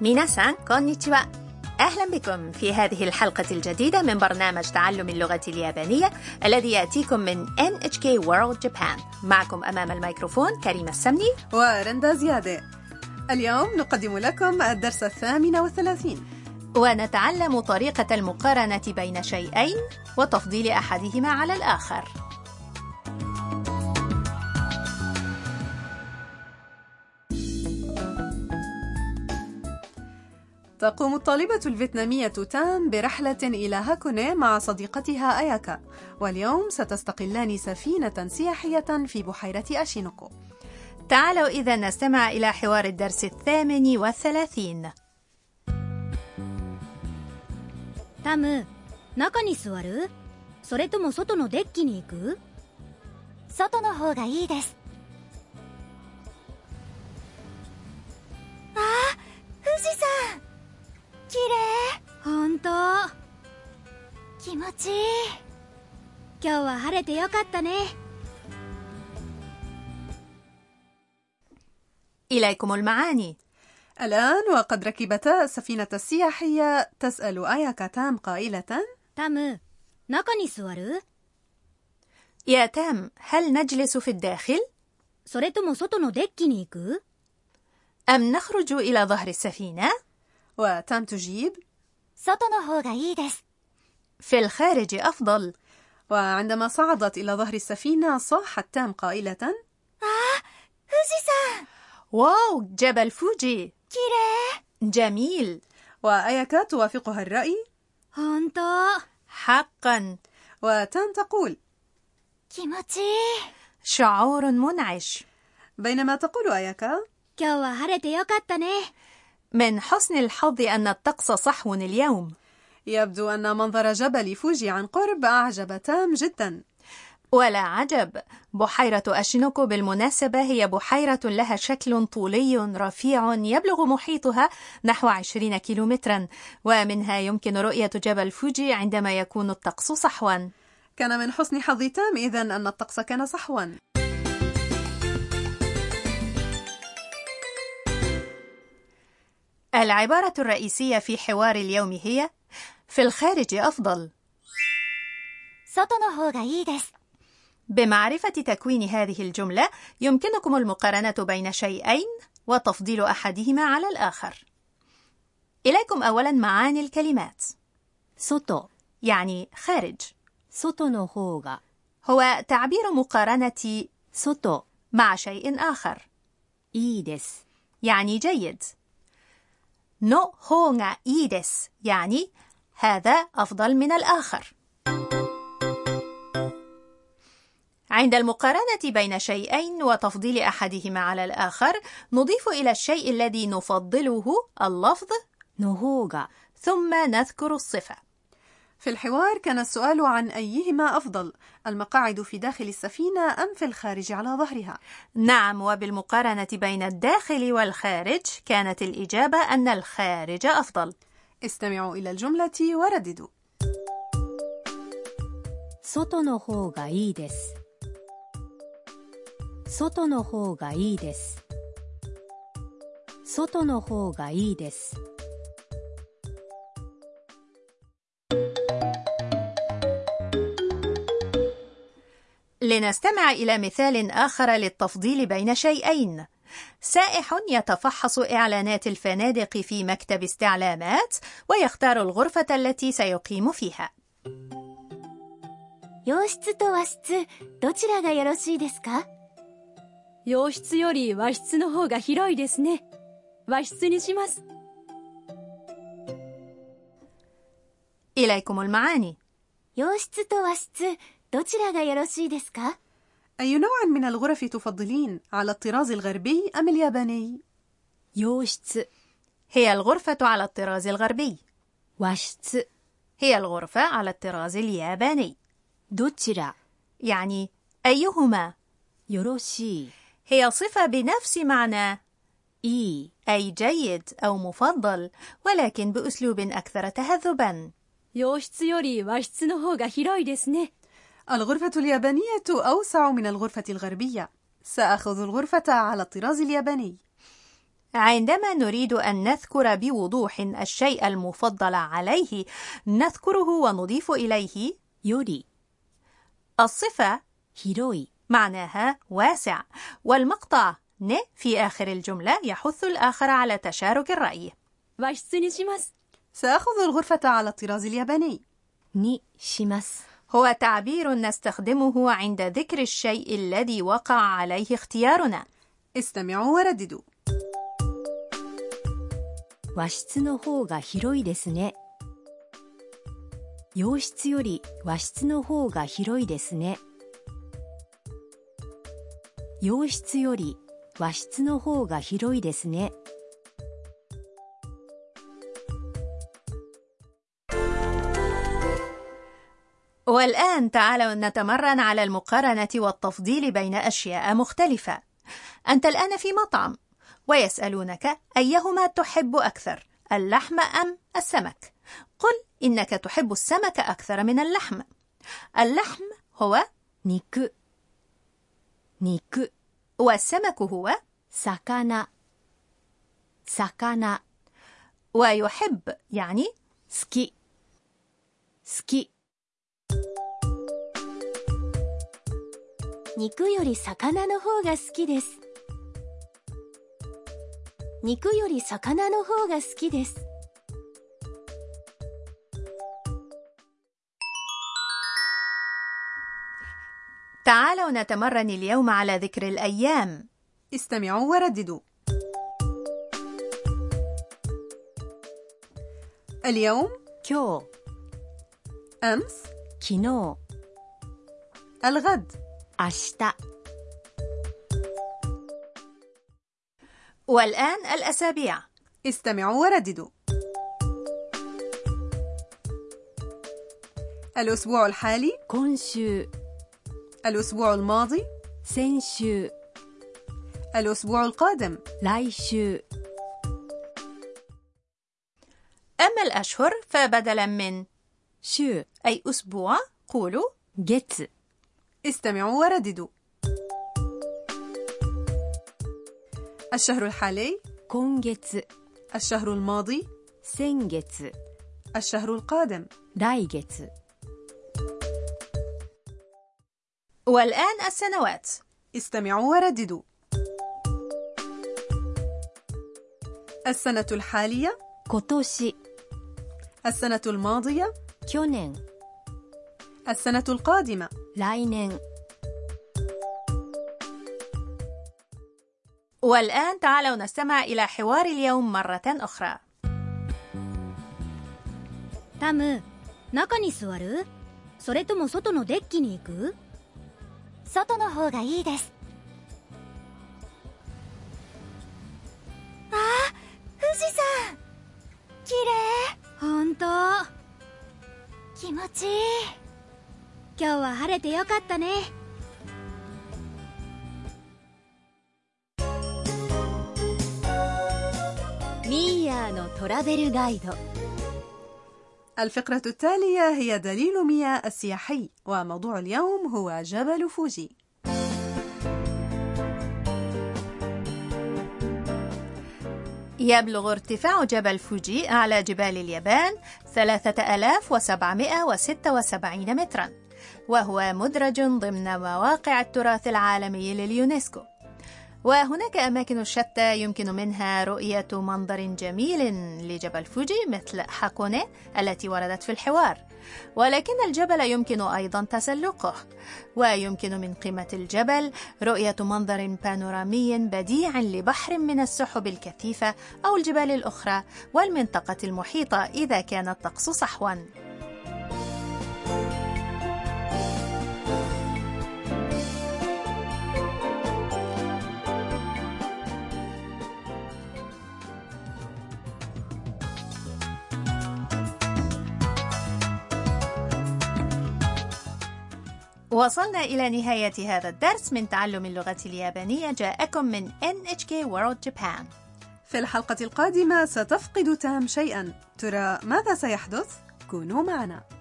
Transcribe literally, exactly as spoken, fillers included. ميناسان كونيتشوا، أهلا بكم في هذه الحلقة الجديدة من برنامج تعلم اللغة اليابانية الذي يأتيكم من إن إتش كي World Japan. معكم أمام الميكروفون كريمة السمني ورندا زيادة. اليوم نقدم لكم الدرس الثامن والثلاثين، ونتعلم طريقة المقارنة بين شيئين وتفضيل أحدهما على الآخر. تقوم الطالبة الفيتنامية تام برحلة إلى هاكوني مع صديقتها آياكا، واليوم ستستقلان سفينة سياحية في بحيرة أشينوكو. تعالوا إذا نستمع إلى حوار الدرس الثامن والثلاثين. تام، 中に座る？それとも外のデッキに行く？外の方がいいです。ああ、富士山。きれい。本当。気持ちいい。今日は晴れてよかったね。إليكم المعاني. الآن وقد ركبتا السفينة السياحية، تسأل آياكا تام قائلة: تام، 中に座る؟ يا تام، هل نجلس في الداخل؟ それとも外のデッキに行く؟ أم نخرج إلى ظهر السفينة؟ وتام تجيب: 外の方がいいです. في الخارج أفضل. وعندما صعدت إلى ظهر السفينة صاحت تام قائلة: آه، فوجي-سان. واو، جبل فوجي. جميل. وآياكا توافقها الرأي: حقا. وتام تقول: شعور منعش. بينما تقول آياكا: من حسن الحظ أن الطقس صحو اليوم. يبدو أن منظر جبل فوجي عن قرب أعجب تام جدا. ولا عجب، بحيرة أشينوكو بالمناسبة هي بحيرة لها شكل طولي رفيع يبلغ محيطها نحو عشرين كيلومترا، ومنها يمكن رؤية جبل فوجي عندما يكون الطقس صحوا. كان من حسن حظ تام إذن أن الطقس كان صحوا. العبارة الرئيسية في حوار اليوم هي: في الخارج أفضل. بمعرفة تكوين هذه الجملة يمكنكم المقارنة بين شيئين وتفضيل أحدهما على الآخر. إليكم أولا معاني الكلمات. سوتو يعني خارج. سوتو نو هوغا هو تعبير مقارنة سوتو مع شيء آخر. إيدس يعني جيد. نو هوغا إيدس يعني هذا أفضل من الآخر. عند المقارنة بين شيئين وتفضيل أحدهما على الآخر، نضيف إلى الشيء الذي نفضله اللفظ نوهوغا، ثم نذكر الصفة. في الحوار كان السؤال عن أيهما أفضل، المقاعد في داخل السفينة أم في الخارج على ظهرها؟ نعم، وبالمقارنة بين الداخل والخارج كانت الإجابة أن الخارج أفضل. استمعوا إلى الجملة ورددوا. سوتو نو هوغا إي ديس. 外の方がいいです。 外の方がいいです。 لنستمع إلى مثال آخر للتفضيل بين شيئين. سائح يتفحص إعلانات الفنادق في مكتب استعلامات ويختار الغرفة التي سيقيم فيها. 洋室と和室どちらがよろしいですか？ 洋室より和室の方が広いですね。 和室にします。 إليكم المعاني. 洋室と和室どちらがよろしいですか؟ أي نوع من الغرف تفضلين، على الطراز الغربي أم الياباني؟ 洋室 هي الغرفة على الطراز الغربي. 和室 هي الغرفة على الطراز الياباني. どちら يعني أيهما. よろしい هي صفة بنفس معنى إي أي جيد أو مفضل، ولكن بأسلوب أكثر تهذبا. 洋室より和室の方が広いですね。 الغرفة اليابانية أوسع من الغرفة الغربية. سأخذ الغرفة على الطراز الياباني. عندما نريد أن نذكر بوضوح الشيء المفضل عليه نذكره ونضيف إليه يوري. الصفة هيروي معناها واسع، والمقطع ني في آخر الجملة يحث الآخر على تشارك الرأي. سأخذ الغرفة على الطراز الياباني. ني شيماس هو تعبير نستخدمه عند ذكر الشيء الذي وقع عليه اختيارنا. استمعوا ورددوا. والآن تعالوا نتمرن على المقارنة والتفضيل بين أشياء مختلفة. أنت الآن في مطعم ويسألونك أيهما تحب أكثر، اللحم أم السمك؟ قل إنك تحب السمك أكثر من اللحم. اللحم هو نيكو نيكو، والسمك هو ساكانا ساكانا، ويحب يعني سكي سكي. نيكو يوري ساكانا نو هوغا سكي ديس. نيكو يوري ساكانا نو هوغا سكي ديس. تعالوا نتمرن اليوم على ذكر الأيام. استمعوا ورددوا. اليوم كيو، أمس كينو، الغد أشتا. والآن الأسابيع. استمعوا ورددوا. الأسبوع الحالي كونشو، الأسبوع الماضي سينشو، الأسبوع القادم لايشو. أما الأشهر فبدلا من شو أي أسبوع قولوا جيت. استمعوا ورددوا. الشهر الحالي كونجيتسو، الشهر الماضي سينجيتسو، الشهر القادم دايجيتسو. والآن السنوات. استمعوا ورددوا. السنة الحالية كوتوشي، السنة الماضية كيونين، السنة القادمة لاينين. والآن تعالوا نستمع إلى حوار اليوم مرة أخرى. تام، 中に座る？それとも外のデッキに行く？外の方がいいです。ああ、富士山。綺麗。本当。気持ちいい。今日は晴れてよかったね。ミーヤのトラベルガイド。الفقرة التالية هي دليل مياه السياحي، وموضوع اليوم هو جبل فوجي. يبلغ ارتفاع جبل فوجي أعلى جبال اليابان ثلاثة آلاف وسبعمائة وستة وسبعين مترا، وهو مدرج ضمن مواقع التراث العالمي لليونسكو. وهناك أماكن شتى يمكن منها رؤية منظر جميل لجبل فوجي مثل هاكوني التي وردت في الحوار، ولكن الجبل يمكن أيضا تسلقه، ويمكن من قمة الجبل رؤية منظر بانورامي بديع لبحر من السحب الكثيفة أو الجبال الأخرى والمنطقة المحيطة إذا كان الطقس صحوا. وصلنا إلى نهاية هذا الدرس من تعلم اللغة اليابانية، جاءكم من إن إتش كي World Japan. في الحلقة القادمة ستفقد تام شيئا، ترى ماذا سيحدث؟ كونوا معنا.